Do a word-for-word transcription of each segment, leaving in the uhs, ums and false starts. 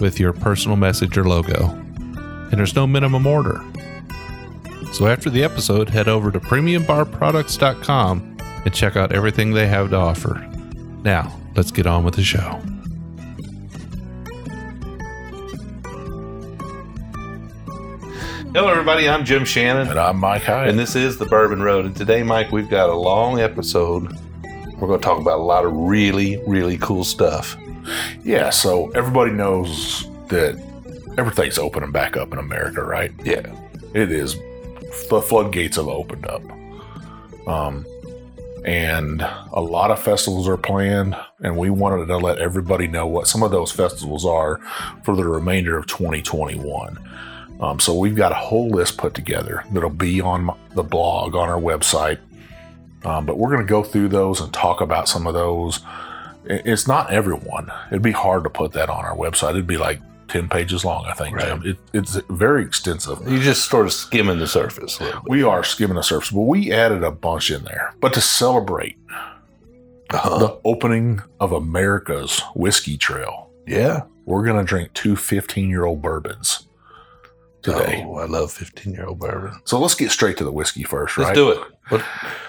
with your personal message or logo. And there's no minimum order. So after the episode, head over to premium bar products dot com and check out everything they have to offer. Now, let's get on with the show. Hello, everybody. I'm Jim Shannon. And I'm Mike Hyatt. And this is The Bourbon Road. And today, Mike, we've got a long episode. We're going to talk about a lot of really, really cool stuff. Yeah, so everybody knows that everything's opening back up in America, right? Yeah. It is. The floodgates have opened up. Um, and a lot of festivals are planned, and we wanted to let everybody know what some of those festivals are for the remainder of twenty twenty-one. Um, so we've got a whole list put together that'll be on the blog, on our website. Um, but we're going to go through those and talk about some of those. It's not everyone. It'd be hard to put that on our website. It'd be like ten pages long, I think, right, Jim. It, it's very extensive. You're just sort of skimming the surface. We are skimming the surface, but we added a bunch in there. But to celebrate uh-huh. the opening of America's whiskey trail, yeah, we're going to drink two fifteen-year-old bourbons today. Oh, I love fifteen-year-old bourbon. So let's get straight to the whiskey first, right? Let's do it. What?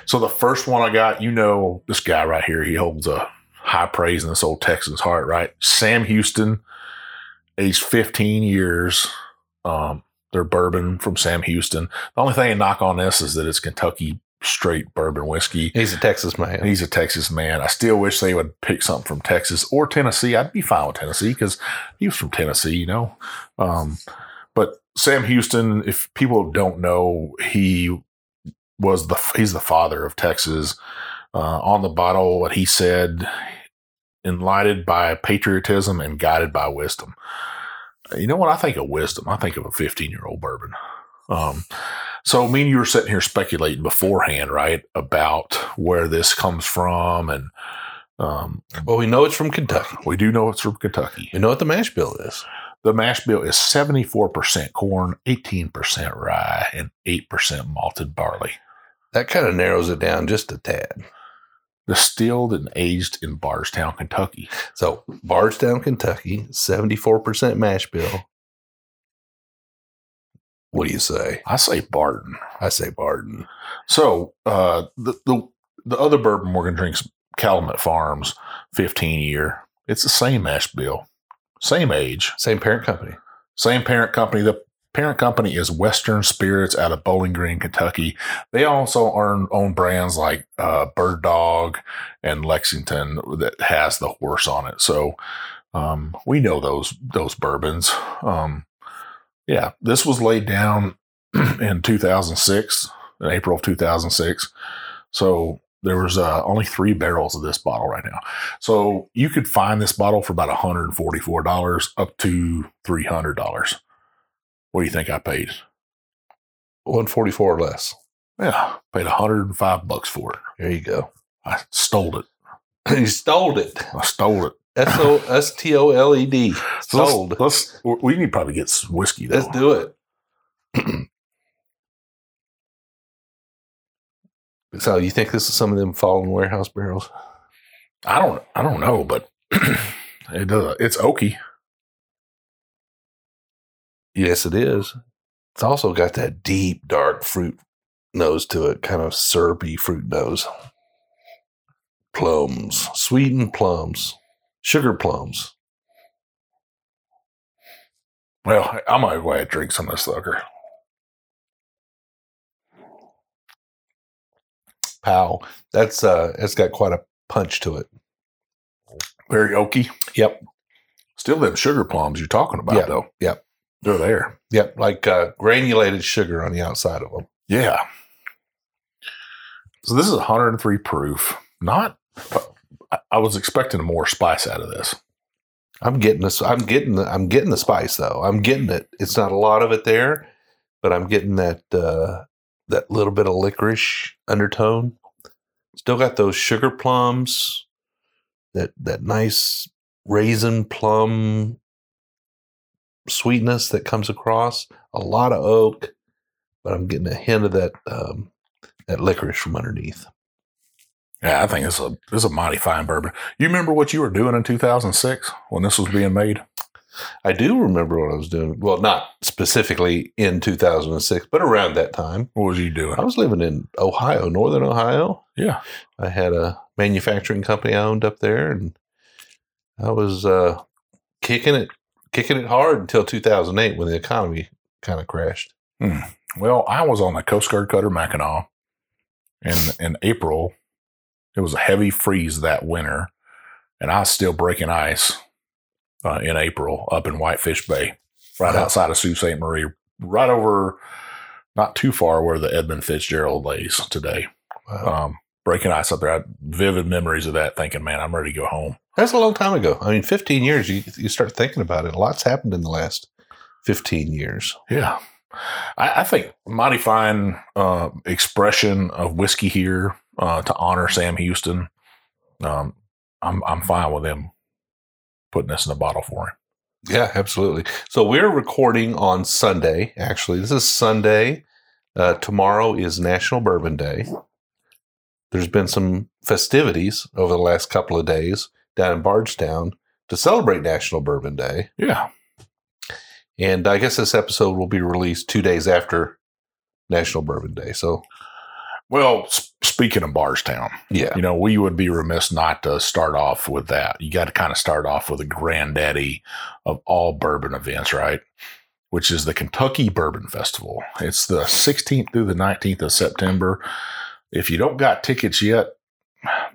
So the first one I got, you know, this guy right here, he holds a high praise in this old Texan's heart, right? Sam Houston, aged fifteen years. Um, their bourbon from Sam Houston. The only thing to knock on this is that it's Kentucky straight bourbon whiskey. He's a Texas man. He's a Texas man. I still wish they would pick something from Texas or Tennessee. I'd be fine with Tennessee because he was from Tennessee, you know. Um, but Sam Houston, if people don't know, he was the he's the father of Texas. Uh, on the bottle, what he said, enlightened by patriotism and guided by wisdom. You know what I think of wisdom? I think of a fifteen-year-old bourbon. Um, so me and you were sitting here speculating beforehand, right, about where this comes from. And um, well, we know it's from Kentucky. We do know it's from Kentucky. We know what the mash bill is. The mash bill is seventy-four percent corn, eighteen percent rye, and eight percent malted barley. That kind of narrows it down just a tad. Distilled and aged in Bardstown, Kentucky. So, Bardstown, Kentucky, seventy-four percent mash bill. What do you say? I say Barton. I say Barton. So, uh, the, the, the other bourbon we're going to drink is Calumet Farms, fifteen year. It's the same mash bill. Same age. Same parent company. Same parent company. The parent company is Western Spirits out of Bowling Green, Kentucky. They also own, own brands like uh, Bird Dog and Lexington that has the horse on it. So um, we know those those bourbons. Um, yeah, this was laid down in two thousand six, in April of two thousand six. So there was uh, only three barrels of this bottle right now. So you could find this bottle for about one hundred forty-four dollars up to three hundred dollars. What do you think I paid? one hundred forty-four dollars or less. Yeah, paid one hundred five bucks for it. There you go. I stole it. You stole it. I stole it. S O S T O L E D. Sold. Let's, let's, we need to probably get some whiskey, though. Let's do it. So you think this is some of them fallen warehouse barrels? I don't I don't know, but it does, it's oaky. Yes, it is. It's also got that deep, dark fruit nose to it, kind of syrupy fruit nose. Plums, sweetened plums, sugar plums. Well, I might go ahead and drink some of this sucker. Pow. That's uh it's got quite a punch to it. Very oaky. Yep. Still them sugar plums you're talking about, yep. though. Yep. They're there. Yep. Like uh, granulated sugar on the outside of them. Yeah. So this is one hundred three proof. Not, I was expecting more spice out of this. I'm getting this. I'm getting the. I'm getting the spice though. I'm getting it. It's not a lot of it there, but I'm getting that uh, that little bit of licorice undertone. Still got those sugar plums. That that nice raisin plum sweetness that comes across. A lot of oak, but I'm getting a hint of that um, that licorice from underneath. Yeah, I think it's a it's a mighty fine bourbon. You remember what you were doing in two thousand six when this was being made? I do remember what I was doing. Well, not specifically in two thousand six, but around that time. What was you doing? I was living in Ohio, northern Ohio. Yeah. I had a manufacturing company I owned up there, and I was uh, kicking it kicking it hard until two thousand eight when the economy kind of crashed. Hmm. Well, I was on the Coast Guard Cutter Mackinac in, in April. It was a heavy freeze that winter, and I was still breaking ice uh, in April up in Whitefish Bay, right wow. outside of Sault Ste. Marie, right over not too far where the Edmund Fitzgerald lays today. Wow. Um, breaking ice up there. I had vivid memories of that, thinking, man, I'm ready to go home. That's a long time ago. I mean, fifteen years, you, you start thinking about it. A lot's happened in the last fifteen years. Yeah. I, I think mighty fine uh, expression of whiskey here. Uh, to honor Sam Houston, um, I'm I'm fine with him putting this in a bottle for him. Yeah, absolutely. So we're recording on Sunday. Actually, this is Sunday. Uh, tomorrow is National Bourbon Day. There's been some festivities over the last couple of days down in Bardstown to celebrate National Bourbon Day. Yeah, and I guess this episode will be released two days after National Bourbon Day. So. Well, speaking of Bardstown, yeah, you know, we would be remiss not to start off with that. You got to kind of start off with the granddaddy of all bourbon events, right? Which is the Kentucky Bourbon Festival. It's the sixteenth through the nineteenth of September. If you don't got tickets yet,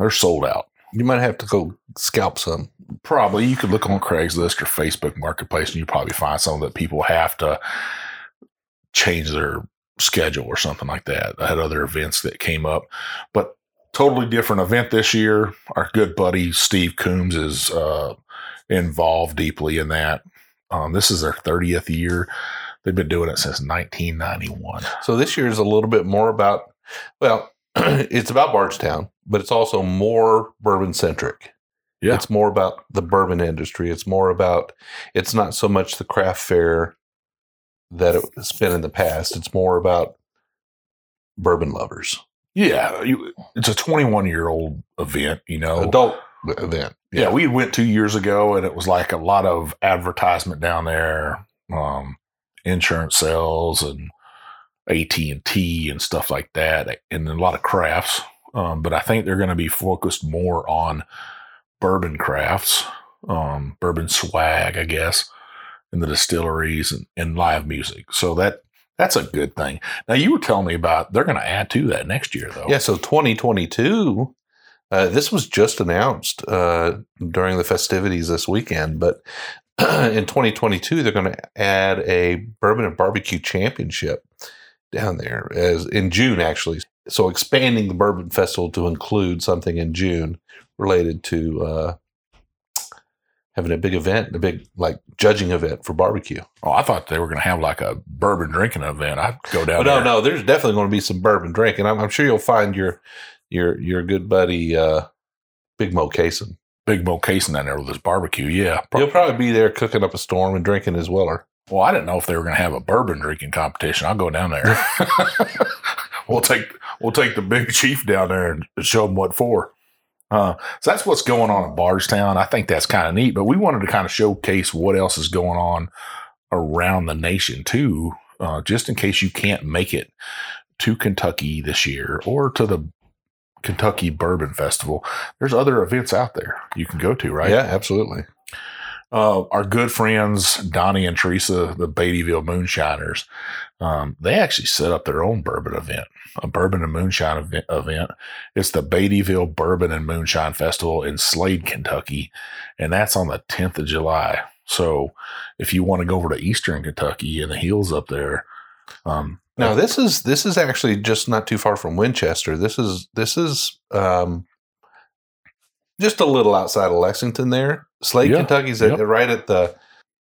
they're sold out. You might have to go scalp some. Probably. You could look on Craigslist or Facebook Marketplace, and you probably find some that people have to change their schedule or something like that. I had other events that came up, but totally different event this year. Our good buddy Steve Coombs is uh, involved deeply in that. Um, this is their thirtieth year. They've been doing it since nineteen ninety-one. So this year is a little bit more about, well, it's about Bardstown, but it's also more bourbon centric. Yeah. It's more about the bourbon industry. It's more about, it's not so much the craft fair that it's been in the past. It's more about bourbon lovers. Yeah. You, it's a twenty-one-year-old event, you know. Adult event. Yeah. yeah. We went two years ago, and it was like a lot of advertisement down there, um, insurance sales and A T and T and stuff like that, and a lot of crafts. Um, but I think they're going to be focused more on bourbon crafts, um, bourbon swag, I guess. And the distilleries and, and live music. So that that's a good thing. Now, you were telling me about they're going to add to that next year, though. Yeah, so twenty twenty-two, uh, this was just announced uh, during the festivities this weekend. But in twenty twenty-two, they're going to add a Bourbon and Barbecue Championship down there as in June, actually. So expanding the Bourbon Festival to include something in June related to uh having a big event, a big like judging event for barbecue. Oh, I thought they were going to have like a bourbon drinking event. I'd go down. But no, there. no, there's definitely going to be some bourbon drinking. I'm, I'm sure you'll find your your your good buddy uh, Big Mo Cason. Big Mo Cason down there with his barbecue. Yeah, probably. He'll probably be there cooking up a storm and drinking his Weller. Well, I didn't know if they were going to have a bourbon drinking competition. I'll go down there. we'll take we'll take the big chief down there and show him what for. Uh, so that's what's going on in Bardstown. I think that's kind of neat, but we wanted to kind of showcase what else is going on around the nation too, uh, just in case you can't make it to Kentucky this year or to the Kentucky Bourbon Festival. There's other events out there you can go to, right? Yeah, absolutely. Uh, our good friends, Donnie and Teresa, the Beattyville Moonshiners, um, they actually set up their own bourbon event, a bourbon and moonshine event. event. It's the Beattyville Bourbon and Moonshine Festival in Slade, Kentucky, and that's on the tenth of July. So if you want to go over to Eastern Kentucky and the hills up there. Um, now, this is this is actually just not too far from Winchester. This is, this is um, just a little outside of Lexington there. Slade, yeah. Kentucky's yep. at, right at the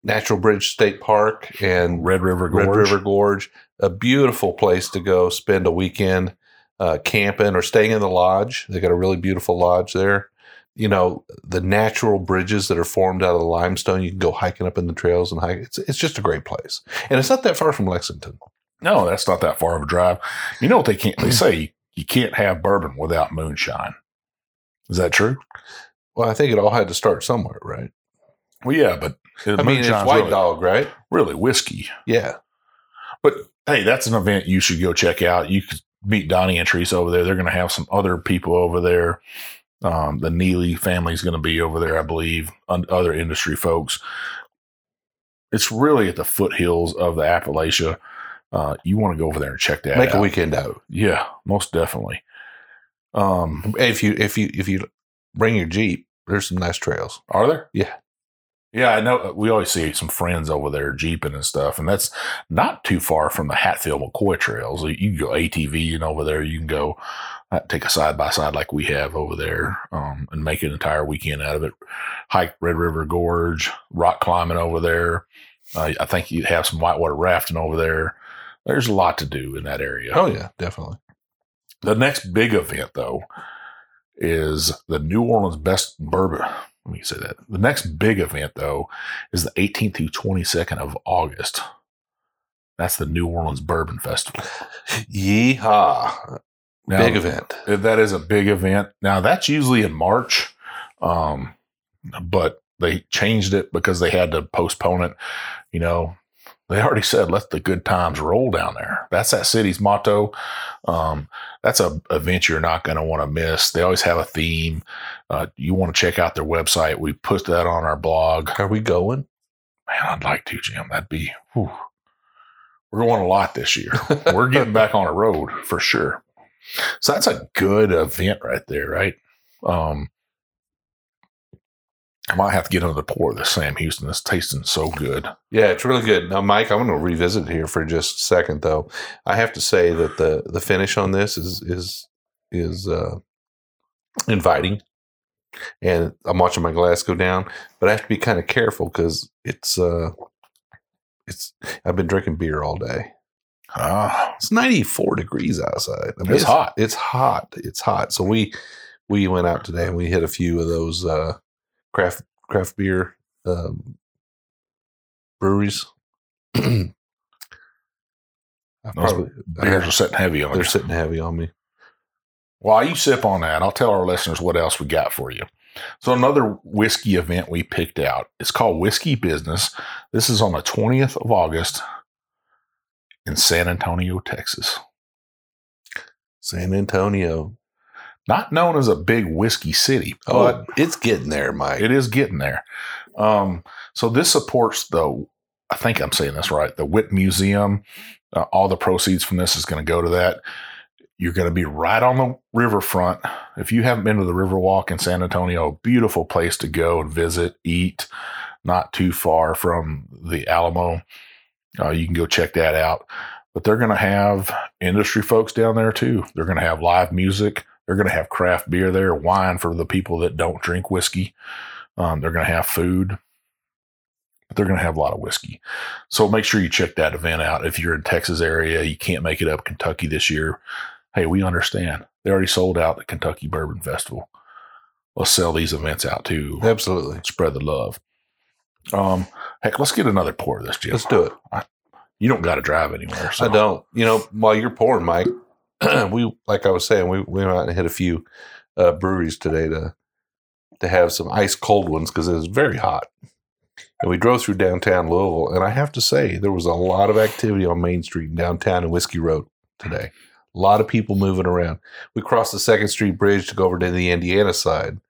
Natural Bridge State Park and Red River Gorge. Red River Gorge, a beautiful place to go spend a weekend uh, camping or staying in the lodge. They got a really beautiful lodge there. You know, the natural bridges that are formed out of the limestone, you can go hiking up in the trails and hike. It's it's just a great place. And it's not that far from Lexington. No, that's not that far of a drive. You know what they can't, they say you can't have bourbon without moonshine. Is that true? Well, I think it all had to start somewhere, right? Well, yeah, but I mean, it's White really, Dog, right? Really whiskey. Yeah. But hey, that's an event you should go check out. You could meet Donnie and Teresa over there. They're going to have some other people over there. Um, the Neely family is going to be over there, I believe, and other industry folks. It's really at the foothills of the Appalachia. Uh, you want to go over there and check that Make out. Make a weekend out. Yeah, most definitely. Um, if you if you if you bring your Jeep, there's some nice trails. Are there? Yeah. Yeah, I know. We always see some friends over there jeeping and stuff, and that's not too far from the Hatfield McCoy trails. You can go A T V and over there. You can go uh, take a side by side like we have over there, um, and make an entire weekend out of it. Hike Red River Gorge, rock climbing over there. Uh, I think you have some whitewater rafting over there. There's a lot to do in that area. Oh yeah, definitely. The next big event, though, is the New Orleans Best Bourbon. Let me say that. The next big event, though, is the eighteenth through twenty-second of August. That's the New Orleans Bourbon Festival. Yeehaw. Now, big event. That is a big event. Now, that's usually in March, um, but they changed it because they had to postpone it. You know, they already said, let the good times roll down there. That's that city's motto. Um, that's an event you're not going to want to miss. They always have a theme. Uh, you want to check out their website. We put that on our blog. Are we going? Man, I'd like to, Jim. That'd be, whew. We're going a lot this year. We're getting back on a road for sure. So that's a good event right there, right? Um, I might have to get another pour of this Sam Houston. It's tasting so good. Yeah, it's really good. Now, Mike, I'm going to revisit here for just a second, though. I have to say that the the finish on this is is is uh, inviting, and I'm watching my glass go down. But I have to be kind of careful because it's uh, it's. I've been drinking beer all day. Ah, it's ninety-four degrees outside. I mean, it's, it's hot. It's hot. It's hot. So we we went out today and we hit a few of those. Uh, Craft craft beer um, breweries. Those probably, beers I, are sitting heavy on. They're you. sitting heavy on me. While you sip on that, I'll tell our listeners what else we got for you. So another whiskey event we picked out. It's called Whiskey Business. This is on the twentieth of August in San Antonio, Texas. San Antonio. Not known as a big whiskey city, but oh, it's getting there, Mike. It is getting there. Um, so this supports the, I think I'm saying this right, the Witte Museum. Uh, all the proceeds from this is going to go to that. You're going to be right on the riverfront. If you haven't been to the Riverwalk in San Antonio, beautiful place to go and visit, eat, not too far from the Alamo. Uh, you can go check that out. But they're going to have industry folks down there too. They're going to have live music. They're going to have craft beer there, wine for the people that don't drink whiskey. Um, they're going to have food. But they're going to have a lot of whiskey. So make sure you check that event out. If you're in Texas area, you can't make it up Kentucky this year. Hey, we understand. They already sold out the Kentucky Bourbon Festival. Let's sell these events out too. Absolutely. Spread the love. Um, heck, let's get another pour of this, Jim. Let's do it. I, you don't got to drive anywhere. So. I don't. You know, while you're pouring, Mike, we like I was saying, we, we went out and hit a few uh, breweries today to to have some ice cold ones because it was very hot. And we drove through downtown Louisville, and I have to say there was a lot of activity on Main Street and downtown and Whiskey Road today. A lot of people moving around. We crossed the Second Street Bridge to go over to the Indiana side,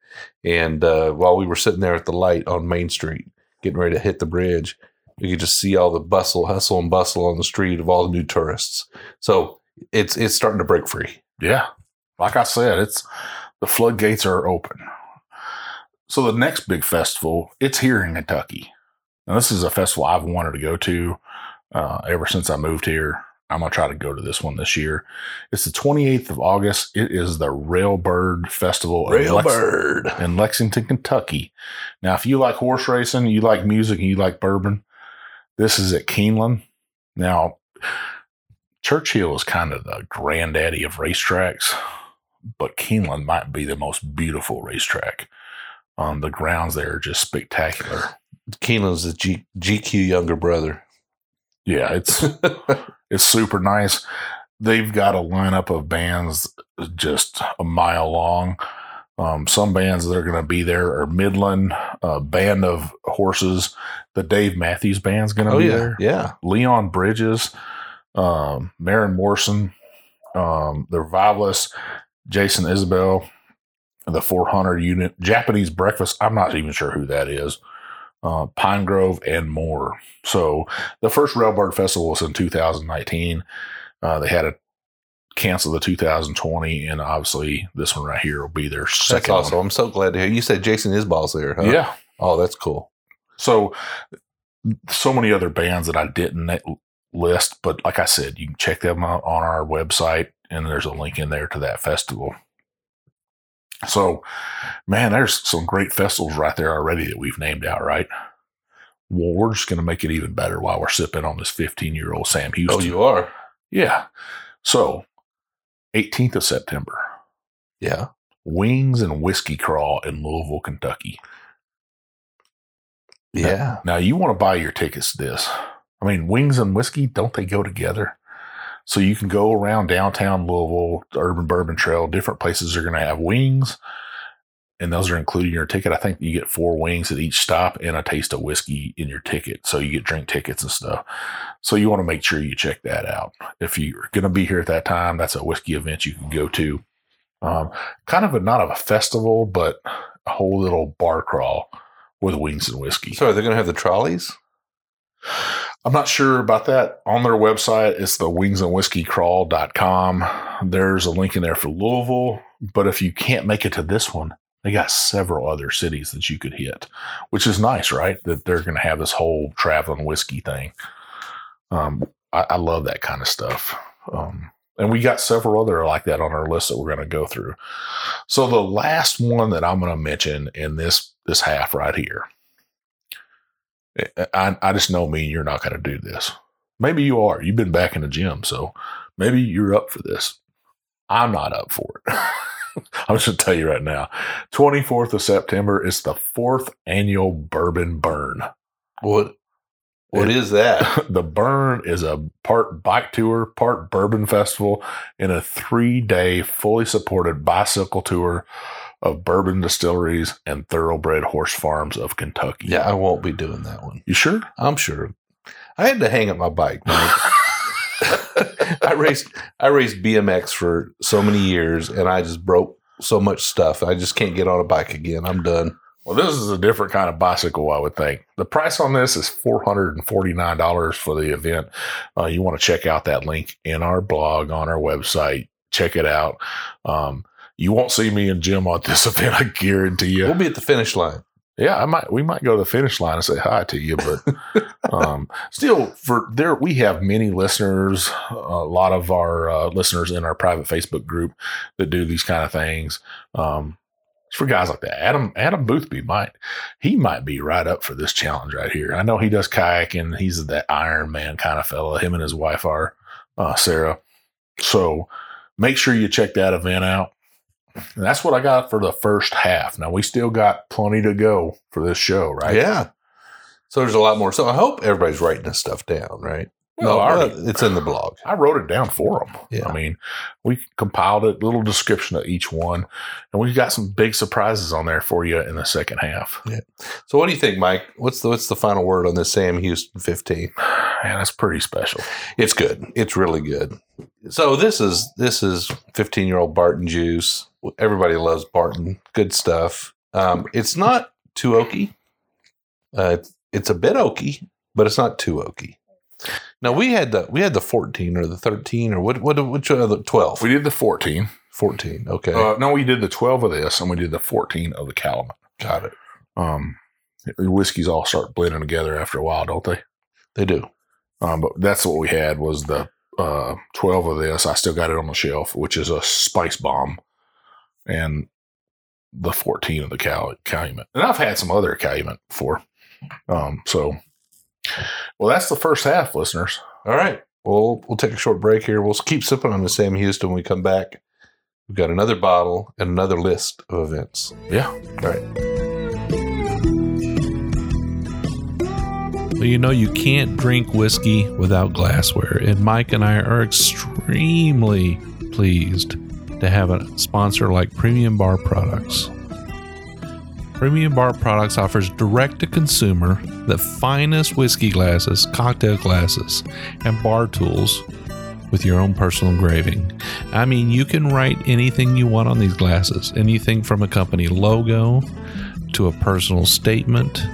and uh, while we were sitting there at the light on Main Street, getting ready to hit the bridge, you could just see all the bustle, hustle, and bustle on the street of all the new tourists. So. It's it's starting to break free. Yeah. Like I said, it's the floodgates are open. So the next big festival, it's here in Kentucky. Now, this is a festival I've wanted to go to uh, ever since I moved here. I'm going to try to go to this one this year. It's the twenty-eighth of August. It is the Railbird Festival Railbird. In, Lex- in Lexington, Kentucky. Now, if you like horse racing, you like music, and you like bourbon, this is at Keeneland. Now, Churchill is kind of the granddaddy of racetracks, but Keeneland might be the most beautiful racetrack. Um, the grounds there are just spectacular. Keeneland's the G- GQ younger brother. Yeah, it's it's super nice. They've got a lineup of bands just a mile long. Um, some bands that are going to be there are Midland, uh, Band of Horses. The Dave Matthews Band's going to oh, be yeah. there. Yeah, Leon Bridges, um, Maren Morrison, um, the Revivalists, Jason Isbell, the four hundred unit, Japanese Breakfast. I'm not even sure who that is. Uh, Pine Grove, and more. So the first Railbird Festival was in two thousand nineteen. Uh, they had to cancel the two thousand twenty, and obviously this one right here will be their second. That's awesome. One. I'm so glad to hear. You said Jason Isbell's there, huh? Yeah. Oh, that's cool. So, so many other bands that I didn't list, but like I said, you can check them out on our website, and there's a link in there to that festival. So, man, there's some great festivals right there already that we've named out, right? Well, we're just going to make it even better while we're sipping on this fifteen-year-old Sam Houston. Oh, you are? Yeah. So, eighteenth of September. Yeah. Wings and Whiskey Crawl in Louisville, Kentucky. Yeah. Now, now you want to buy your tickets to this. I mean, wings and whiskey, don't they go together? So you can go around downtown Louisville, Urban Bourbon Trail, different places are going to have wings, and those are included in your ticket. I think you get four wings at each stop and a taste of whiskey in your ticket. So you get drink tickets and stuff. So you want to make sure you check that out. If you're going to be here at that time, that's a whiskey event you can go to. Um, kind of a, not a festival, but a whole little bar crawl with wings and whiskey. So are they going to have the trolleys? I'm not sure about that. On their website, it's the wings and whiskey crawl dot com. There's a link in there for Louisville, but if you can't make it to this one, they got several other cities that you could hit, which is nice, right? That they're going to have this whole traveling whiskey thing. Um, I, I love that kind of stuff. Um, and we got several other like that on our list that we're going to go through. So the last one that I'm going to mention in this, this half right here, I, I just know me and you're not going to do this. Maybe you are. You've been back in the gym, so maybe you're up for this. I'm not up for it. I'm just going to tell you right now. twenty-fourth of September is the fourth annual Bourbon Burn. What? What it, is that? The Burn is a part bike tour, part bourbon festival, and a three-day fully supported bicycle tour of bourbon distilleries and thoroughbred horse farms of Kentucky. Yeah, I won't be doing that one. You sure? I'm sure. I had to hang up my bike. I raced I raced B M X for so many years, and I just broke so much stuff. I just can't get on a bike again. I'm done. Well, this is a different kind of bicycle, I would think. The price on this is four hundred forty-nine dollars for the event. Uh, you want to check out that link in our blog, on our website. Check it out. Um, You won't see me and Jim at this event, I guarantee you. We'll be at the finish line. Yeah, I might. We might go to the finish line and say hi to you, but um, still, for there we have many listeners. A lot of our uh, listeners in our private Facebook group that do these kind of things. Um, it's for guys like that. Adam Adam Boothby might he might be right up for this challenge right here. I know he does kayaking. He's that Iron Man kind of fella. Him and his wife are uh, Sarah. So make sure you check that event out. And that's what I got for the first half. Now, we still got plenty to go for this show, right? Yeah. So there's a lot more. So I hope everybody's writing this stuff down, right? Well, no, I already, it's in the blog. I wrote it down for them. Yeah. I mean, we compiled a little description of each one, and we've got some big surprises on there for you in the second half. Yeah. So what do you think, Mike? What's the what's the final word on this Sam Houston fifteen? Man, that's pretty special. It's good. It's really good. So this is this is fifteen-year-old Barton juice. Everybody loves Barton. Good stuff. Um, it's not too oaky. Uh, it's, it's a bit oaky, but it's not too oaky. Now we had the we had the fourteen or the thirteen or what what which other twelve? We did the fourteen. Fourteen. Okay. Uh, no, we did the twelve of this and we did the fourteen of the Calumet. Got it. Um, the whiskeys all start blending together after a while, don't they? They do. Um, but that's what we had was the uh, twelve of this. I still got it on the shelf, which is a spice bomb, and the fourteen of the Cal- Calumet. And I've had some other Calumet before. Um, so, well, that's the first half, listeners. All right. Well, we'll take a short break here. We'll keep sipping on the Sam Houston when we come back. We've got another bottle and another list of events. Yeah. All right. Well, you know, you can't drink whiskey without glassware, and Mike and I are extremely pleased to have a sponsor like Premium Bar Products. Premium Bar Products offers direct-to-consumer the finest whiskey glasses, cocktail glasses, and bar tools with your own personal engraving. I mean, you can write anything you want on these glasses, anything from a company logo to a personal statement.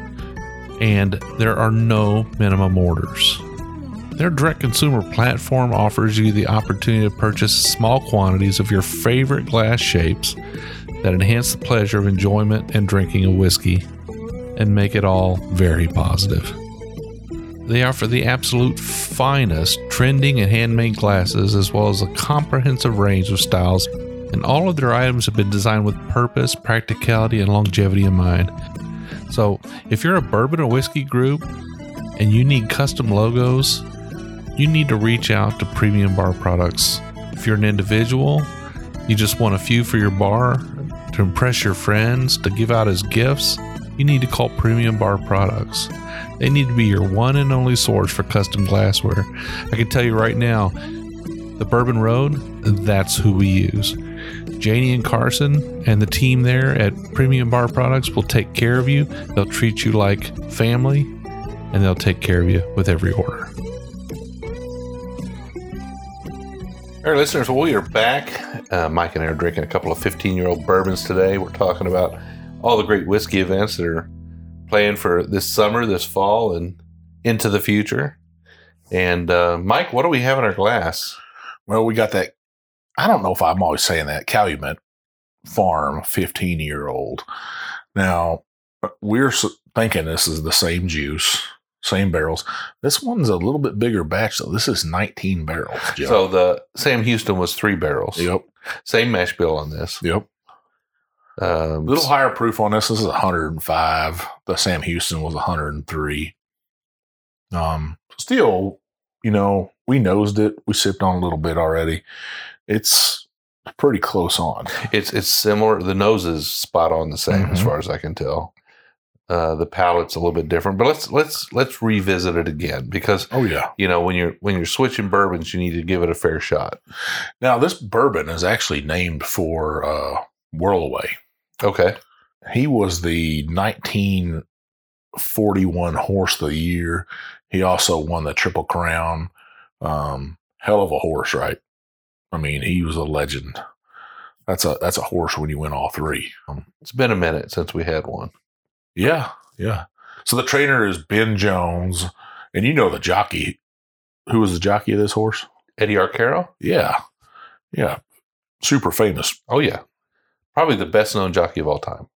And there are no minimum orders. Their direct consumer platform offers you the opportunity to purchase small quantities of your favorite glass shapes that enhance the pleasure of enjoyment and drinking a whiskey and make it all very positive. They offer the absolute finest trending and handmade glasses, as well as a comprehensive range of styles, and all of their items have been designed with purpose, practicality, and longevity in mind. So if you're a bourbon or whiskey group and you need custom logos, you need to reach out to Premium Bar Products. If you're an individual, you just want a few for your bar to impress your friends, to give out as gifts, you need to call Premium Bar Products. They need to be your one and only source for custom glassware. I can tell you right now, the Bourbon Road, that's who we use. Janie and Carson and the team there at Premium Bar Products will take care of you. They'll treat you like family, and they'll take care of you with every order. All right, listeners, well, we are back. Uh, Mike and I are drinking a couple of fifteen-year-old bourbons today. We're talking about all the great whiskey events that are planned for this summer, this fall, and into the future. And, uh, Mike, what do we have in our glass? Well, we got that. I don't know if I'm always saying that, Calumet Farm fifteen-year-old. Now, we're thinking this is the same juice, same barrels. This one's a little bit bigger batch, though. This is nineteen barrels, Joe. So the Sam Houston was three barrels. Yep. Same mash bill on this. Yep. Um, a little higher proof on this. This is one hundred five. The Sam Houston was one hundred three. Um, still, you know, we nosed it. We sipped on a little bit already. It's pretty close on. It's it's similar. The nose is spot on the same, mm-hmm. as far as I can tell. Uh, the palate's a little bit different, but let's let's let's revisit it again because oh yeah, you know when you're when you're switching bourbons, you need to give it a fair shot. Now this bourbon is actually named for uh, Whirlaway. Okay, he was the nineteen forty-one Horse of the Year. He also won the Triple Crown. Um, hell of a horse, right? I mean, he was a legend. That's a that's a horse when you win all three. Um, it's been a minute since we had one. Yeah, yeah. So the trainer is Ben Jones, and you know the jockey. Who was the jockey of this horse? Eddie Arcaro? Yeah, yeah. Super famous. Oh, yeah. Probably the best-known jockey of all time.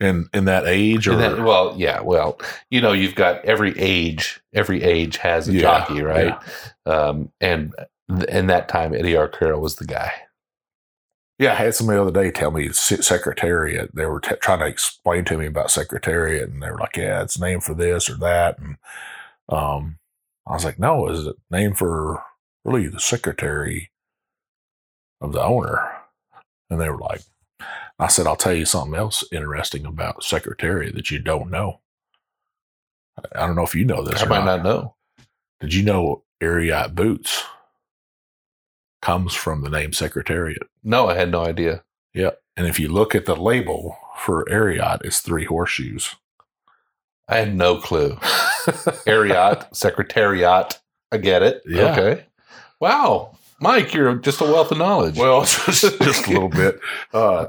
In in that age? Or? In that, well, yeah. Well, you know, you've got every age. Every age has a yeah, jockey, right? Yeah. Um, and... In that time, Eddie Arcaro was the guy. Yeah, I had somebody the other day tell me Secretariat. They were t- trying to explain to me about Secretariat, and they were like, yeah, it's named for this or that. And um, I was like, no, is it named for really the secretary of the owner? And they were like, I said, I'll tell you something else interesting about Secretariat that you don't know. I don't know if you know this I or might not. not know. Did you know Ariat boots comes from the name Secretariat? No, I had no idea. Yeah. And if you look at the label for Ariat, it's three horseshoes. I had no clue. Ariat, Secretariat. I get it. Yeah. Okay. Wow. Mike, you're just a wealth of knowledge. Well, just, just a little bit. Uh,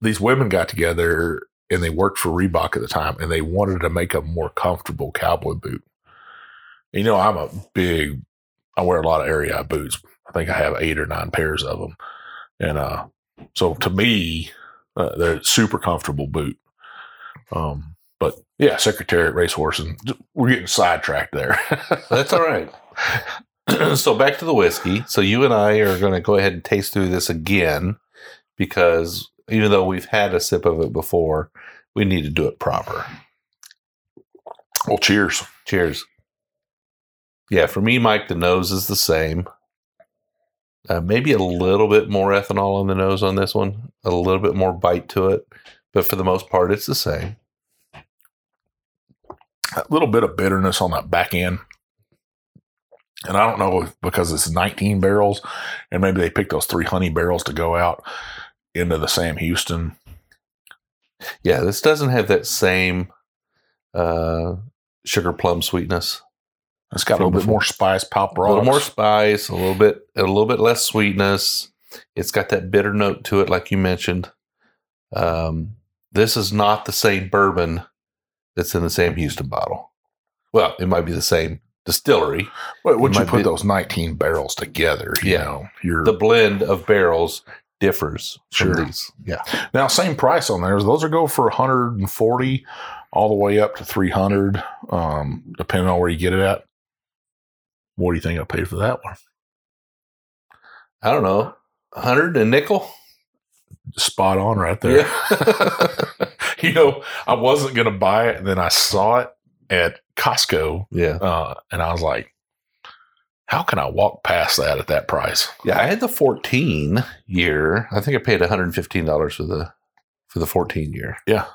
these women got together and they worked for Reebok at the time, and they wanted to make a more comfortable cowboy boot. You know, I'm a big, I wear a lot of Ariat boots. I think I have eight or nine pairs of them. And uh, so to me, uh, they're a super comfortable boot. Um, but yeah, Secretariat, racehorse, and we're getting sidetracked there. That's all right. So back to the whiskey. So you and I are going to go ahead and taste through this again because even though we've had a sip of it before, we need to do it proper. Well, cheers. Cheers. Yeah, for me, Mike, the nose is the same. Uh, maybe a little bit more ethanol on the nose on this one, a little bit more bite to it. But for the most part, it's the same. A little bit of bitterness on that back end. And I don't know if because it's nineteen barrels and maybe they picked those three honey barrels to go out into the Sam Houston. Yeah, this doesn't have that same uh, sugar plum sweetness. It's got a little bit more spice, pop rocks. A little more spice, a little bit, a little bit less sweetness. It's got that bitter note to it, like you mentioned. Um, this is not the same bourbon that's in the Sam Houston bottle. Well, it might be the same distillery. Well, would you put be, those nineteen barrels together? You yeah, know, you're, the blend of barrels differs. Sure. From these. Yeah. Now, same price on theirs. Those are go for one hundred forty all the way up to three hundred, um, depending on where you get it at. What do you think I paid for that one? I don't know. one hundred a nickel? Spot on right there. Yeah. You know, I wasn't going to buy it, and then I saw it at Costco. Yeah. Uh, and I was like, how can I walk past that at that price? Yeah, I had the fourteen year. I think I paid one hundred fifteen dollars for the for the fourteen year. Yeah.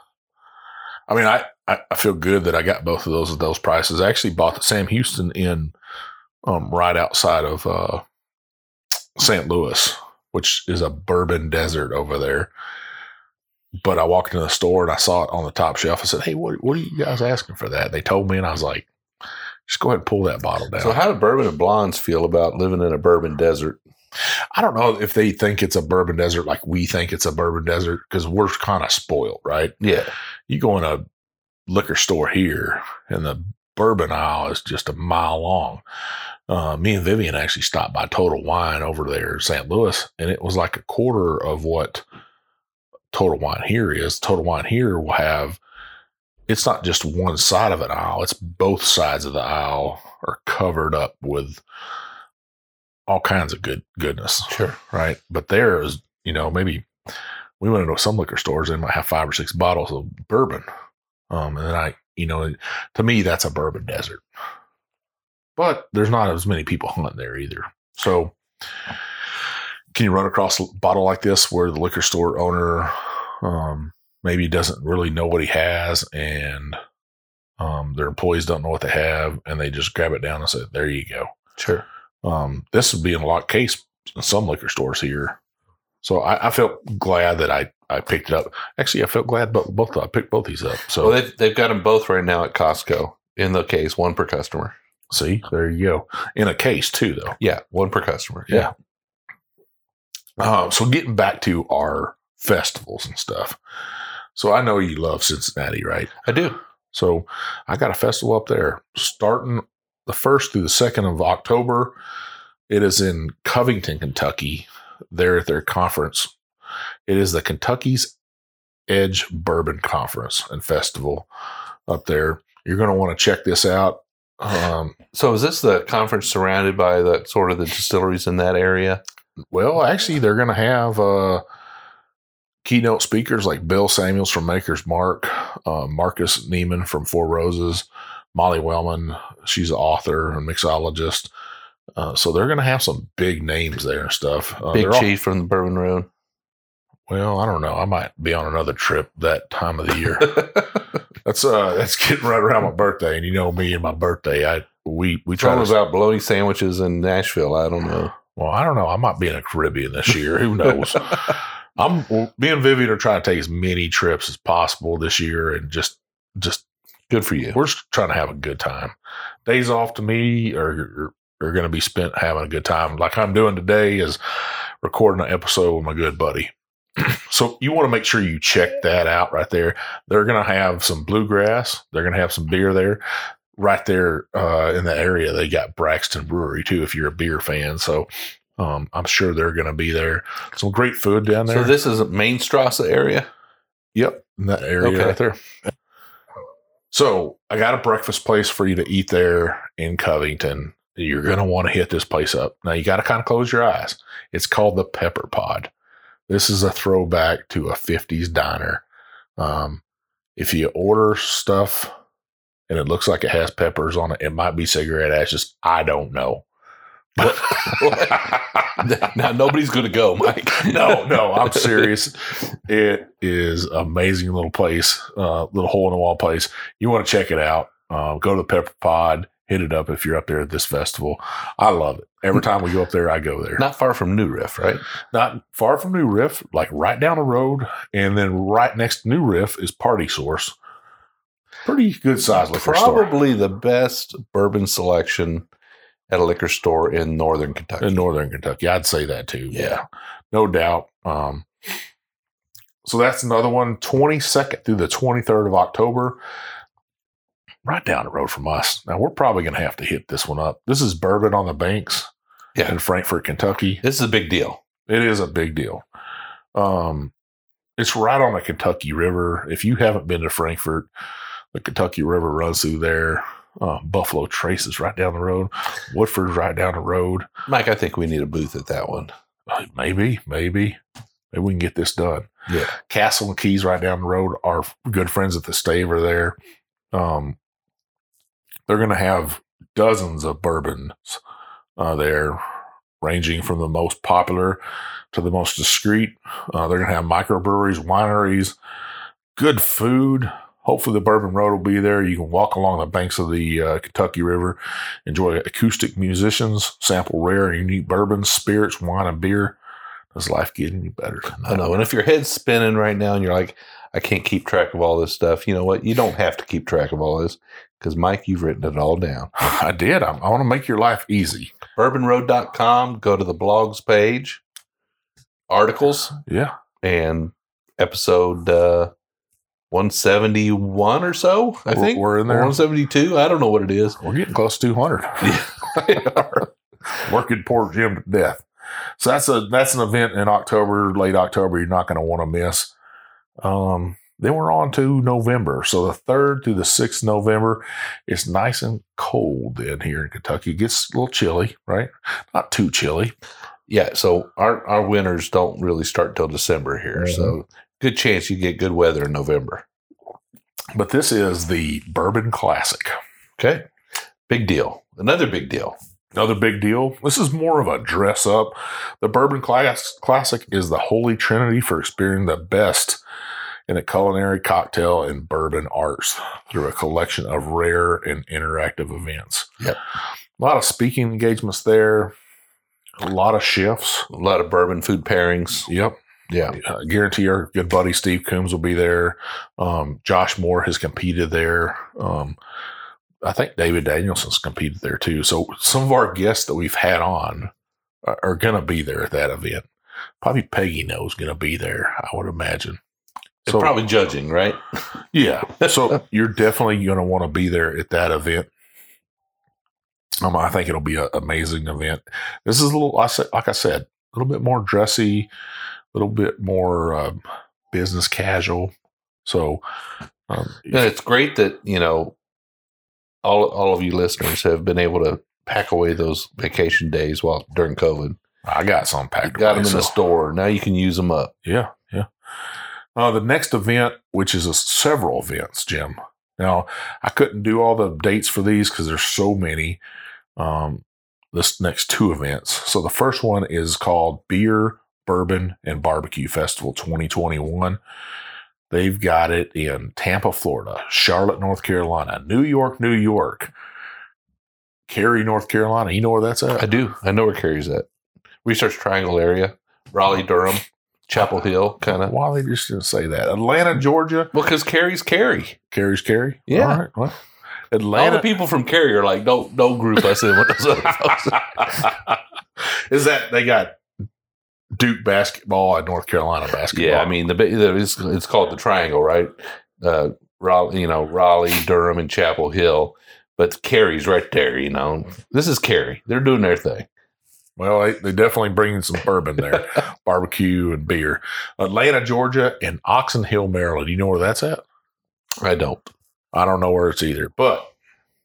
I mean, I, I, I feel good that I got both of those at those prices. I actually bought the Sam Houston in Um, right outside of uh, Saint Louis, which is a bourbon desert over there. But I walked into the store and I saw it on the top shelf. I said, hey, what, what are you guys asking for that? They told me, and I was like, just go ahead and pull that bottle down. So how do bourbon and blondes feel about living in a bourbon desert? I don't know if they think it's a bourbon desert like we think it's a bourbon desert, because we're kind of spoiled, right? Yeah. You go in a liquor store here, and the bourbon aisle is just a mile long. Uh, me and Vivian actually stopped by Total Wine over there in Saint Louis, and it was like a quarter of what Total Wine here is. Total Wine here will have, it's not just one side of an aisle, it's both sides of the aisle are covered up with all kinds of good goodness. Sure. Right? But there is, you know, maybe we went into some liquor stores, they might have five or six bottles of bourbon. Um, and then I, you know, to me, that's a bourbon desert. But there's not as many people hunting there either. So can you run across a bottle like this where the liquor store owner um, maybe doesn't really know what he has, and um, their employees don't know what they have, and they just grab it down and say, there you go. Sure. Um, this would be in a lot of case in some liquor stores here. So I, I felt glad that I, I picked it up. Actually, I felt glad both, both I picked both these up. So well, they've, they've got them both right now at Costco in the case, one per customer. See, there you go. In a case too, though. Yeah, one per customer. Yeah. yeah. Um, so getting back to our festivals and stuff. So I know you love Cincinnati, right? I do. So I got a festival up there starting the first through the second of October. It is in Covington, Kentucky. There at their conference. It is the Kentucky's Edge Bourbon Conference and Festival up there. You're going to want to check this out. Um, so is this the conference surrounded by the sort of the distilleries in that area? Well, actually, they're going to have uh, keynote speakers like Bill Samuels from Maker's Mark, uh, Marcus Neiman from Four Roses, Molly Wellman. She's an author and mixologist. Uh, so they're going to have some big names there and stuff. Uh, Big Chief all, from the Bourbon Road. Well, I don't know. I might be on another trip that time of the year. that's uh, that's getting right around my birthday, and you know me and my birthday. I we we talk about bologna sandwiches in Nashville. I don't know. Well, I don't know. I might be in the Caribbean this year. Who knows? I'm me and Vivian are trying to take as many trips as possible this year, and just just good for you. We're just trying to have a good time. Days off to me or. or are going to be spent having a good time. Like I'm doing today is recording an episode with my good buddy. So you want to make sure you check that out right there. They're going to have some bluegrass. They're going to have some beer there right there uh, in the area. They got Braxton Brewery too, if you're a beer fan. So um, I'm sure they're going to be there. Some great food down there. So this is a Main Strasse area. Yep. In that area okay. right there. So I got a breakfast place for you to eat there in Covington. You're going to want to hit this place up. Now, you got to kind of close your eyes. It's called the Pepper Pod. This is a throwback to a fifties diner. Um, if you order stuff and it looks like it has peppers on it, it might be cigarette ashes. I don't know. But now, nobody's going to go, Mike. No, no, I'm serious. It is an amazing little place, uh, little hole-in-the-wall place. You want to check it out. Uh, go to the Pepper Pod. Hit it up if you're up there at this festival. I love it. Every time we go up there, I go there. Not far from New Riff, right? Not far from New Riff, like right down the road. And then right next to New Riff is Party Source. Pretty good size liquor store. Probably the best bourbon selection at a liquor store in Northern Kentucky. In Northern Kentucky. I'd say that too. Yeah. yeah. No doubt. Um, so that's another one. twenty-second through the twenty-third of October. Right down the road from us. Now, we're probably going to have to hit this one up. This is Bourbon on the Banks yeah. in Frankfort, Kentucky. This is a big deal. It is a big deal. Um, it's right on the Kentucky River. If you haven't been to Frankfort, the Kentucky River runs through there. Uh, Buffalo Trace is right down the road. Woodford's right down the road. Mike, I think we need a booth at that one. Uh, maybe, maybe. Maybe we can get this done. Yeah. Castle and Keys right down the road. Our good friends at the Stave are there. Um, They're going to have dozens of bourbons uh, there, ranging from the most popular to the most discreet. Uh, they're going to have microbreweries, wineries, good food. Hopefully the Bourbon Road will be there. You can walk along the banks of the uh, Kentucky River, enjoy acoustic musicians, sample rare and unique bourbons, spirits, wine, and beer. Does life get any better? I know. And if your head's spinning right now and you're like, I can't keep track of all this stuff. You know what? You don't have to keep track of all this because, Mike, you've written it all down. I did. I'm, I want to make your life easy. bourbon road dot com. Go to the blogs page, articles. Yeah. And episode uh, one seventy-one or so, I we're, think. We're in there. one seventy-two. I don't know what it is. We're getting close to two hundred. Yeah. Working poor Jim to death. So that's a that's an event in October, late October. You're not going to want to miss. Um, then we're on to November. So the third through the sixth of November, it's nice and cold in here in Kentucky. It gets a little chilly, right? Not too chilly. Yeah. So our, our winters don't really start till December here. Mm-hmm. So good chance you get good weather in November. But this is the Bourbon Classic. Okay. Big deal. Another big deal. Another big deal. This is more of a dress up. The Bourbon Class Classic is the holy trinity for experiencing the best in a culinary, cocktail, and bourbon arts through a collection of rare and interactive events. Yep. A lot of speaking engagements there. A lot of chefs. A lot of bourbon food pairings. Yep. Yeah. I guarantee our good buddy Steve Coombs will be there. Um, Josh Moore has competed there. Um, I think David Danielson's competed there too. So some of our guests that we've had on are, are going to be there at that event. Probably Peggy No's going to be there, I would imagine. So they're probably judging, right? Yeah. So you're definitely going to want to be there at that event. Um, I think it'll be an amazing event. This is a little, like I said, a little bit more dressy, a little bit more um, business casual. So um, yeah, it's great that, you know, All all of you listeners have been able to pack away those vacation days while during COVID. I got some packed. You got away, them in so. the store. Now you can use them up. Yeah, yeah. Uh, the next event, which is a, several events, Jim. Now I couldn't do all the dates for these because there's so many. Um, this next two events. So the first one is called Beer, Bourbon, and Barbecue Festival twenty twenty-one. They've got it in Tampa, Florida, Charlotte, North Carolina, New York, New York, Cary, North Carolina. You know where that's at? I do. I know where Cary's at. Research Triangle area, Raleigh, Durham, Chapel Hill, kind of. Why they just didn't say that? Atlanta, Georgia. Well, because Cary's Cary. Cary's Cary? Yeah. All right. Well, Atlanta. All the people from Cary are like, don't, don't group us in with those other folks. Is that they got Duke basketball and North Carolina basketball. Yeah, I mean the, the it's, it's called the Triangle, right? Uh, Raleigh, you know, Raleigh, Durham, and Chapel Hill, but Cary's right there. You know, this is Cary. They're doing their thing. Well, they, they definitely bringing some bourbon there, barbecue and beer. Atlanta, Georgia, and Oxon Hill, Maryland. You know where that's at? I don't. I don't know where it's either, but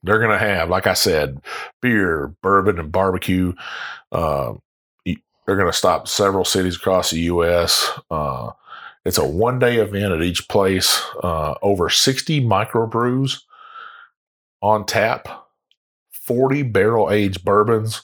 They're going to have, like I said, beer, bourbon, and barbecue. Uh, they're going to stop several cities across the U S Uh, it's a one-day event at each place. Uh, over sixty microbrews on tap, forty barrel-aged bourbons,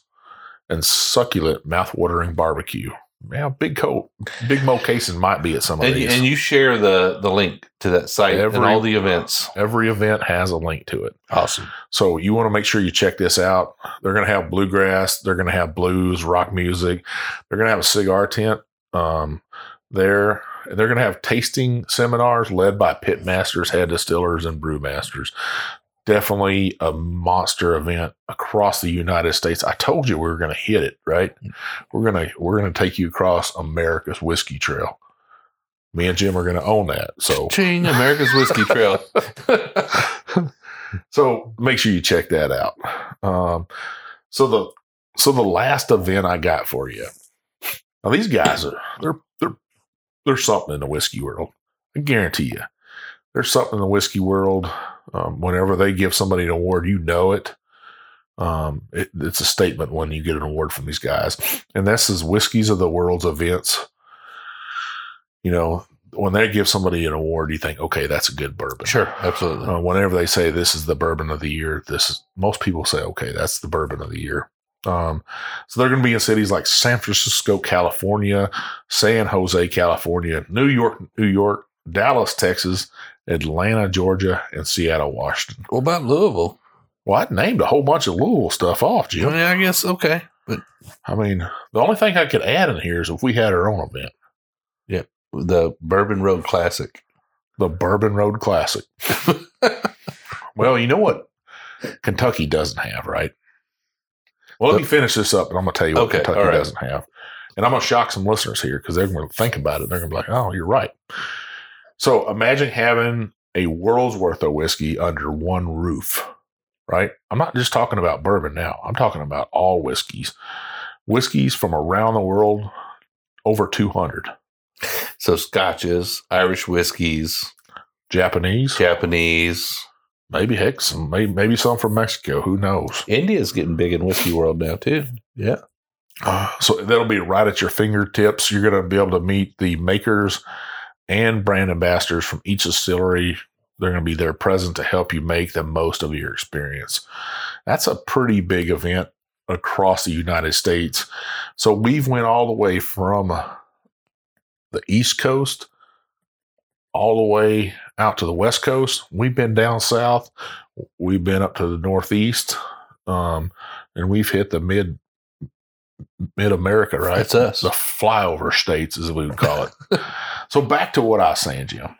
and succulent, mouth-watering barbecue. Yeah, Big Coat, Big Mo Casing might be at some of and, these. And you share the, the link to that site every, and all the events. Every event has a link to it. Awesome. So you want to make sure you check this out. They're going to have bluegrass. They're going to have blues, rock music. They're going to have a cigar tent um, there. And they're going to have tasting seminars led by pit masters, head distillers, and brewmasters. Definitely a monster event across the United States. I told you we were going to hit it, right? We're going to we're going to take you across America's Whiskey Trail. Me and Jim are going to own that. So, ching, America's Whiskey Trail. So make sure you check that out. Um, so the so the last event I got for you. Now these guys are they're they're they're something in the whiskey world. I guarantee you, there's something in the whiskey world. Um, whenever they give somebody an award, you know it. Um, it. It's a statement when you get an award from these guys. And this is Whiskeys of the World's events. You know, when they give somebody an award, you think, okay, that's a good bourbon. Sure, absolutely. Uh, whenever they say this is the bourbon of the year, this is, most people say, okay, that's the bourbon of the year. Um, so they're going to be in cities like San Francisco, California, San Jose, California, New York, New York, Dallas, Texas, Atlanta, Georgia, and Seattle, Washington. What about Louisville? Well, I named a whole bunch of Louisville stuff off, Jim. I mean, I guess, okay. But I mean, the only thing I could add in here is if we had our own event. Yep. Yeah, the Bourbon Road Classic. The Bourbon Road Classic. Well, you know what Kentucky doesn't have, right? Well, let the, me finish this up, and I'm going to tell you what okay, Kentucky all right. doesn't have. And I'm going to shock some listeners here because they're going to think about it. They're going to be like, oh, you're right. So imagine having a world's worth of whiskey under one roof, right? I'm not just talking about bourbon now. I'm talking about all whiskeys. Whiskeys from around the world, over two hundred. So scotches, Irish whiskeys. Japanese. Japanese. Maybe, heck, some, maybe, maybe some from Mexico. Who knows? India's getting big in whiskey world now, too. Yeah. Uh, so that'll be right at your fingertips. You're going to be able to meet the makers and brand ambassadors from each distillery. They're going to be there present to help you make the most of your experience. That's a pretty big event across the United States. So we've went all the way from the East Coast all the way out to the West Coast. We've been down south. We've been up to the Northeast. Um, and we've hit the mid Mid-America, right? That's us. The flyover states, as we would call it. So back to what I was saying, Jim.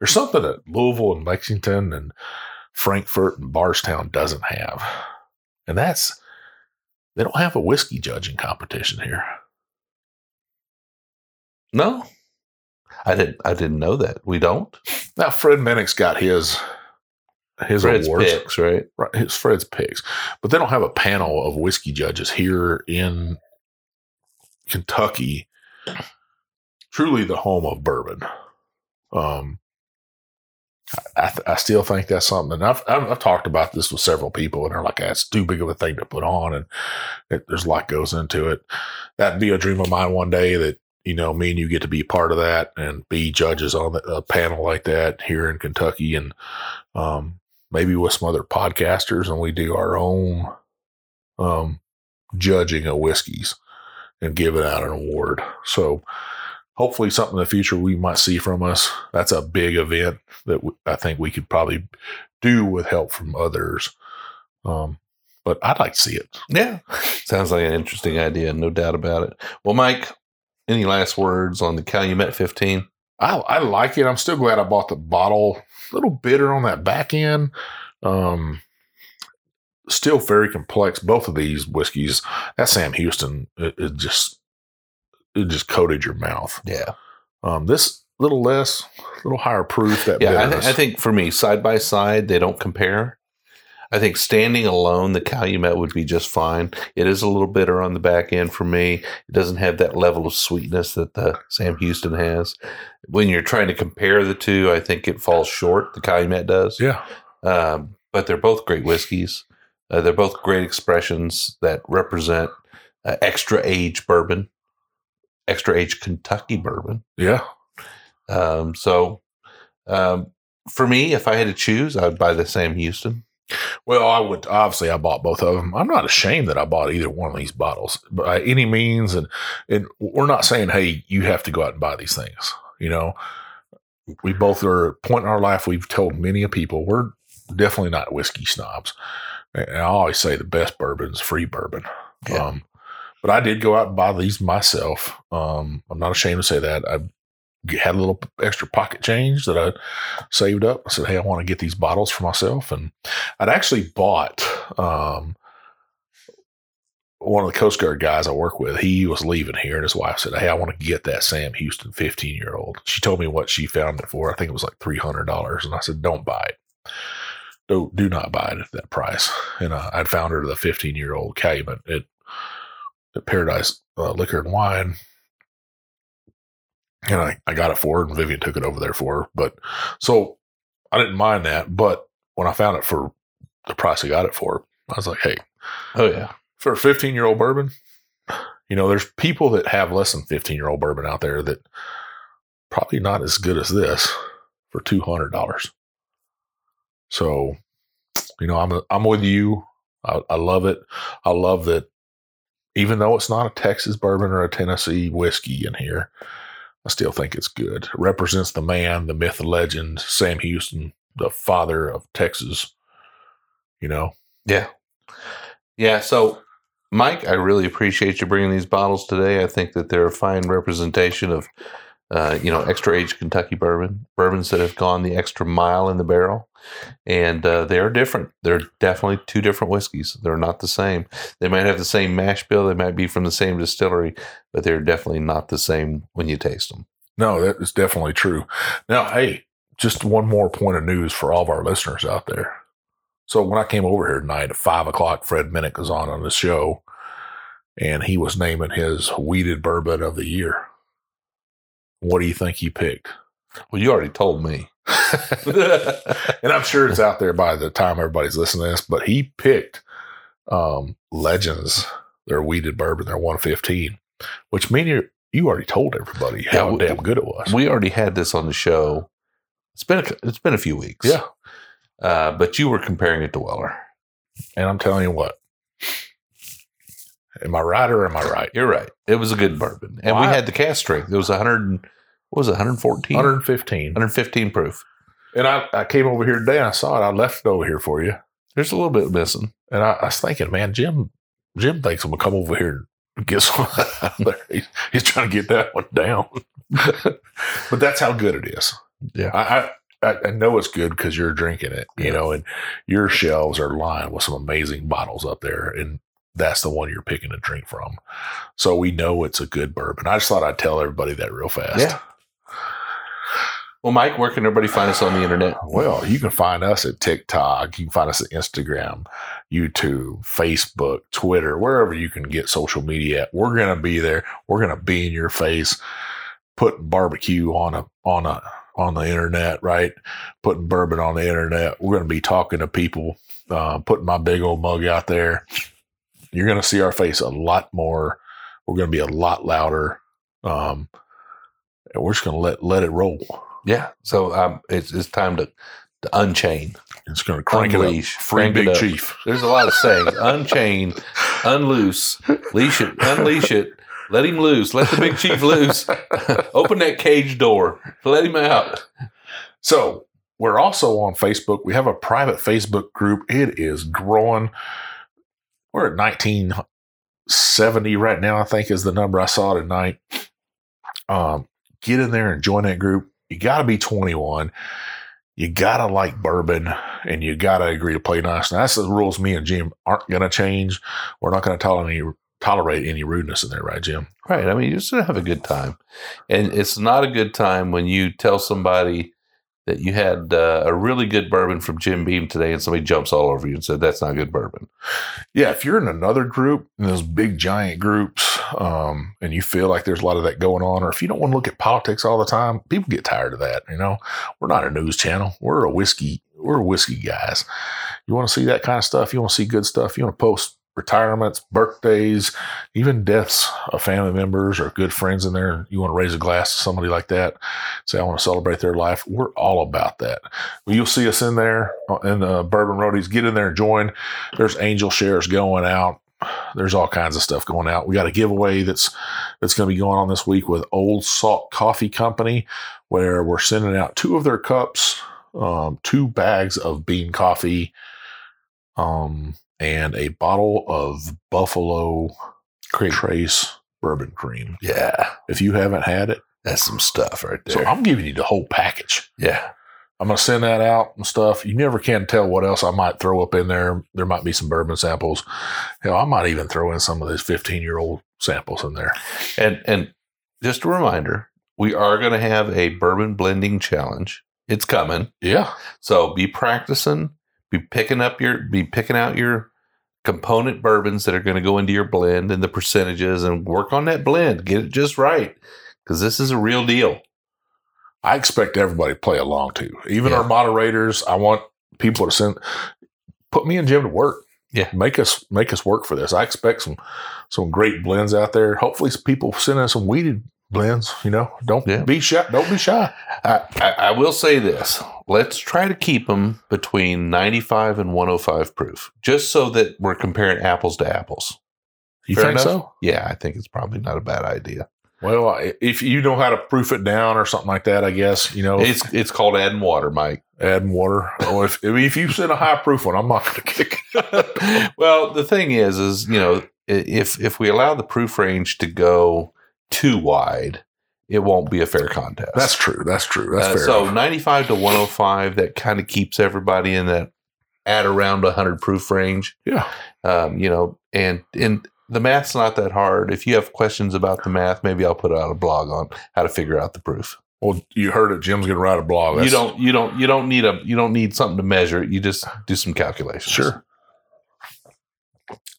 There's something that Louisville and Lexington and Frankfort and Bardstown doesn't have. And that's, they don't have a whiskey judging competition here. No. I didn't I didn't know that. We don't? Now, Fred Minnick's got his... His Fred's awards, picks, right? Right, his Fred's picks, but they don't have a panel of whiskey judges here in Kentucky. Truly, the home of bourbon. Um, I, I still think that's something. And I've, I've I've talked about this with several people, and they're like, "That's too big of a thing to put on," and it, there's a lot goes into it. That'd be a dream of mine one day that you know me and you get to be part of that and be judges on the, a panel like that here in Kentucky, and um. Maybe with some other podcasters, and we do our own um, judging of whiskeys and giving out an award. So hopefully something in the future we might see from us. That's a big event that w- I think we could probably do with help from others. Um, but I'd like to see it. Yeah. Sounds like an interesting idea. No doubt about it. Well, Mike, any last words on the Calumet fifteen? I, I like it. I'm still glad I bought the bottle. A little bitter on that back end. Um, still very complex. Both of these whiskeys, that Sam Houston, it, it just it just coated your mouth. Yeah. Um, this little less, a little higher proof. That yeah, I, th- I think for me, side by side, they don't compare. I think standing alone, the Calumet would be just fine. It is a little bitter on the back end for me. It doesn't have that level of sweetness that the Sam Houston has. When you're trying to compare the two, I think it falls short. The Calumet does. Yeah. Um, but they're both great whiskeys. Uh, they're both great expressions that represent uh, extra age bourbon, extra age Kentucky bourbon. Yeah. Um, so um, for me, if I had to choose, I'd buy the Sam Houston. Well, I would obviously I bought both of them. I'm not ashamed that I bought either one of these bottles by any means. And, and we're not saying, hey, you have to go out and buy these things. You know, we both are at a point in our life. We've told many people we're definitely not whiskey snobs. And I always say the best bourbon is free bourbon. Yeah. Um, but I did go out and buy these myself. Um, I'm not ashamed to say that. I had a little extra pocket change that I saved up. I said, hey, I want to get these bottles for myself. And I'd actually bought um, one of the Coast Guard guys I work with. He was leaving here, and his wife said, hey, I want to get that Sam Houston fifteen-year-old. She told me what she found it for. I think it was like three hundred dollars. And I said, don't buy it. Do, do not buy it at that price. And uh, I'd found her the fifteen-year-old Calumet at, at Paradise uh, Liquor and Wine. And I, I got it for her, and Vivian took it over there for her. But so I didn't mind that. But when I found it for the price I got it for, I was like, hey, oh yeah, for a fifteen-year-old bourbon, you know, there's people that have less than fifteen-year-old bourbon out there that probably not as good as this for two hundred dollars. So, you know, I'm I'm with you. I, I love it. I love that even though it's not a Texas bourbon or a Tennessee whiskey in here, I still think it's good. It represents the man, the myth, the legend, Sam Houston, the father of Texas, you know? Yeah. Yeah. So, Mike, I really appreciate you bringing these bottles today. I think that they're a fine representation of, uh, you know, extra aged Kentucky bourbon, bourbons that have gone the extra mile in the barrel. And uh, they are different. They're definitely two different whiskeys. They're not the same. They might have the same mash bill. They might be from the same distillery, but they're definitely not the same when you taste them. No, that is definitely true. Now, hey, just one more point of news for all of our listeners out there. So when I came over here tonight at five o'clock, Fred Minnick was on on the show, and he was naming his weeded bourbon of the year. What do you think he picked? Well, you already told me. And I'm sure it's out there by the time everybody's listening to this, but he picked um, Legends, their weeded bourbon, their one fifteen, which means you, you already told everybody how yeah, we, damn good it was. We already had this on the show. It's been a, it's been a few weeks. Yeah. Uh, but you were comparing it to Weller. And I'm telling you what. Am I right or am I right? You're right. It was a good bourbon. And wow. We had the cast strength. It was one hundred. What was it, one hundred fourteen? one hundred fifteen. one hundred fifteen proof. And I, I came over here today and I saw it. I left it over here for you. There's a little bit missing. And I, I was thinking, man, Jim Jim thinks I'm going to come over here and get some out of there. He's, he's trying to get that one down. But that's how good it is. Yeah. I I, I know it's good because you're drinking it, you yeah. know, and your shelves are lined with some amazing bottles up there. And that's the one you're picking a drink from. So we know it's a good bourbon. I just thought I'd tell everybody that real fast. Yeah. Well, Mike, where can everybody find us on the internet? Well, you can find us at TikTok. You can find us at Instagram, YouTube, Facebook, Twitter, wherever you can get social media at. We're going to be there. We're going to be in your face, putting barbecue on a on a on the internet, right? Putting bourbon on the internet. We're going to be talking to people, uh, putting my big old mug out there. You're going to see our face a lot more. We're going to be a lot louder. Um, and we're just going to let let it roll. Yeah, so um, it's it's time to, to unchain. It's going to crank unleash, it up. Free Big Chief. There's a lot of sayings. Unchain, unloose, leash it, unleash it, let him loose, let the Big Chief loose. Open that cage door, let him out. So we're also on Facebook. We have a private Facebook group. It is growing. We're at nineteen seventy right now, I think is the number I saw tonight. Um, get in there and join that group. You got to be twenty-one. You got to like bourbon, and you got to agree to play nice. Now, that's the rules me and Jim aren't going to change. We're not going to tolerate any, tolerate any rudeness in there, right, Jim? Right. I mean, you just have a good time. And it's not a good time when you tell somebody that you had uh, a really good bourbon from Jim Beam today, and somebody jumps all over you and said, that's not good bourbon. Yeah, if you're in another group, in those big, giant groups, um, and you feel like there's a lot of that going on, or if you don't want to look at politics all the time, people get tired of that. You know, we're not a news channel. We're a whiskey. We're whiskey guys. You want to see that kind of stuff. You want to see good stuff. You want to post retirements, birthdays, even deaths of family members or good friends in there. You want to raise a glass to somebody like that, say, I want to celebrate their life. We're all about that. Well, you'll see us in there in the Bourbon Roadies. Get in there and join. There's angel shares going out. There's all kinds of stuff going out. We got a giveaway that's that's going to be going on this week with Old Salt Coffee Company, where we're sending out two of their cups, um, two bags of bean coffee, um, and a bottle of Buffalo cream. Trace bourbon cream. Yeah. If you haven't had it. That's some stuff right there. So I'm giving you the whole package. Yeah. I'm going to send that out and stuff. You never can tell what else I might throw up in there. There might be some bourbon samples. Hell, I might even throw in some of those fifteen-year-old samples in there. And and just a reminder, we are going to have a bourbon blending challenge. It's coming. Yeah. So be practicing. Be picking up your, be picking out your component bourbons that are going to go into your blend and the percentages, and work on that blend. Get it just right, because this is a real deal. I expect everybody to play along too. Even yeah. our moderators. I want people to send, put me and Jim to work. Yeah, make us make us work for this. I expect some some great blends out there. Hopefully, people send us some weeded blends. You know, don't yeah. be shy. Don't be shy. I, I, I will say this. Let's try to keep them between ninety-five and one oh five proof, just so that we're comparing apples to apples. You Fair think enough? So? Yeah, I think it's probably not a bad idea. Well, if you know how to proof it down or something like that, I guess, you know. It's it's called adding water, Mike. Adding water. Oh, if if you send a high proof one, I'm not going to kick it. Well, the thing is, is, you know, if if we allow the proof range to go too wide, it won't be a fair contest. That's true. That's true. That's uh, fair. So enough. ninety-five to one oh five, that kind of keeps everybody in that at around one hundred proof range. Yeah. Um, you know, and, and the math's not that hard. If you have questions about the math, maybe I'll put out a blog on how to figure out the proof. Well, you heard it. Jim's going to write a blog. That's you don't, you don't, you don't need a, you don't need something to measure it. You just do some calculations. Sure.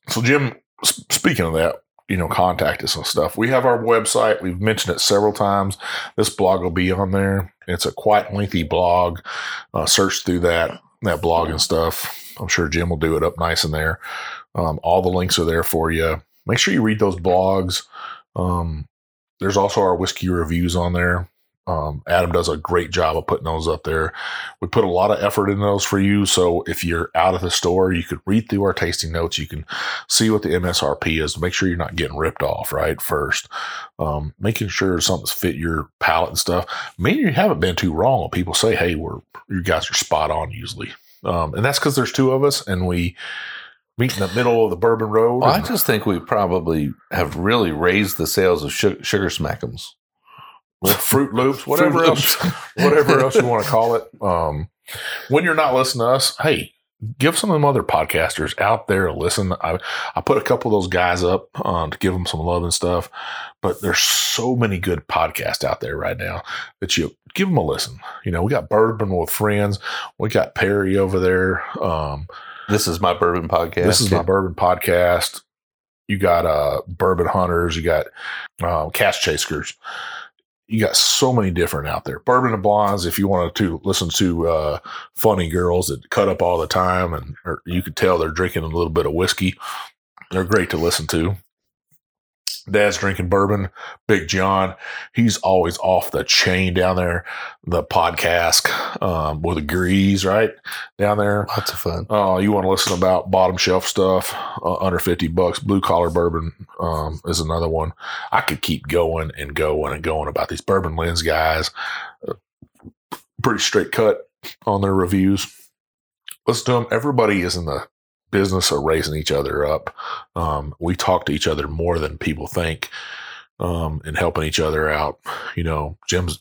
So Jim, speaking of that, you know, contact us and stuff. We have our website. We've mentioned it several times. This blog will be on there. It's a quite lengthy blog. Uh, search through that, that blog and stuff. I'm sure Jim will do it up nice in there. Um, all the links are there for you. Make sure you read those blogs. Um, there's also our whiskey reviews on there. Um, Adam does a great job of putting those up there. We put a lot of effort in those for you. So if you're out of the store, you could read through our tasting notes. You can see what the M S R P is. Make sure you're not getting ripped off, right? First, um, making sure something's fit your palate and stuff. Maybe you haven't been too wrong when people say, hey, we're, you guys are spot on usually. Um, and that's because there's two of us and we meet in the middle of the bourbon road. Well, and- I just think we probably have really raised the sales of sh- Sugar Smack'ems. Fruit Loops, whatever Fruit else, Loops. whatever else you want to call it. Um, when you're not listening to us, hey, give some of them other podcasters out there a listen. I I put a couple of those guys up um, to give them some love and stuff, but there's so many good podcasts out there right now that you give them a listen. You know, we got Bourbon with Friends, we got Perry over there. Um, this is my bourbon podcast. This is my bourbon podcast. You got uh, Bourbon Hunters. You got uh, Cash Chasers. You got so many different out there. Bourbon and Blondes, if you wanted to listen to uh, funny girls that cut up all the time, and or you could tell they're drinking a little bit of whiskey. They're great to listen to. Dad's Drinking Bourbon, Big John. He's always off the chain down there. The podcast um, with a grease, right? Down there. Lots of fun. Oh, uh, you want to listen about bottom shelf stuff, uh, under fifty bucks. Blue Collar Bourbon um, is another one. I could keep going and going and going about these Bourbon Lens guys. Uh, pretty straight cut on their reviews. Listen to them. Everybody is in the business of raising each other up. Um, we talk to each other more than people think, um, and helping each other out. You know, Jim's,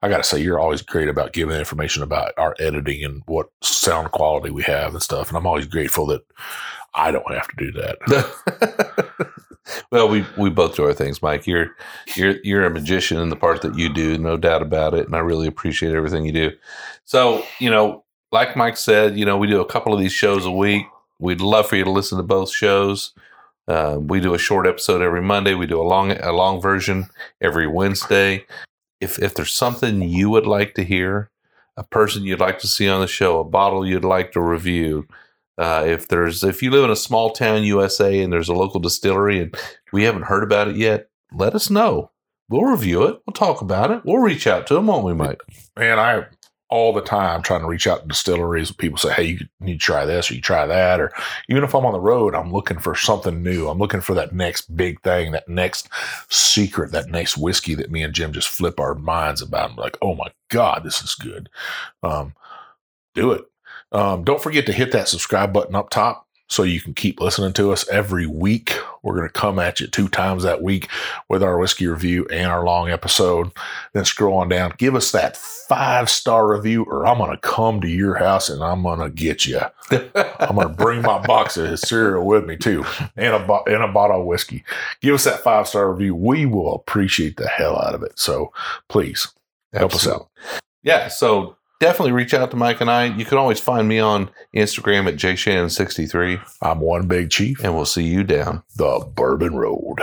I got to say, you're always great about giving information about our editing and what sound quality we have and stuff. And I'm always grateful that I don't have to do that. Well, we, we both do our things, Mike. You're, you're, you're a magician in the part that you do, no doubt about it. And I really appreciate everything you do. So, you know, like Mike said, you know, we do a couple of these shows a week. We'd love for you to listen to both shows. Uh, we do a short episode every Monday. We do a long a long version every Wednesday. If if there's something you would like to hear, a person you'd like to see on the show, a bottle you'd like to review, uh, if there's if you live in a small town U S A and there's a local distillery and we haven't heard about it yet, let us know. We'll review it. We'll talk about it. We'll reach out to them, won't we, Mike? Man, I all the time trying to reach out to distilleries. People say, hey, you need to try this or you try that. Or even if I'm on the road, I'm looking for something new. I'm looking for that next big thing, that next secret, that next whiskey that me and Jim just flip our minds about. I'm like, oh my God, this is good. Um, do it. Um, don't forget to hit that subscribe button up top so you can keep listening to us every week. We're going to come at you two times that week with our whiskey review and our long episode. Then scroll on down. Give us that five-star review or I'm going to come to your house and I'm going to get you. I'm going to bring my box of cereal with me too and a, bo- and a bottle of whiskey. Give us that five-star review. We will appreciate the hell out of it. So please help Absolutely. us out. Yeah, so definitely reach out to Mike and I. You can always find me on Instagram at J Shannon sixty-three. I'm One Big Chief. And we'll see you down the Bourbon Road.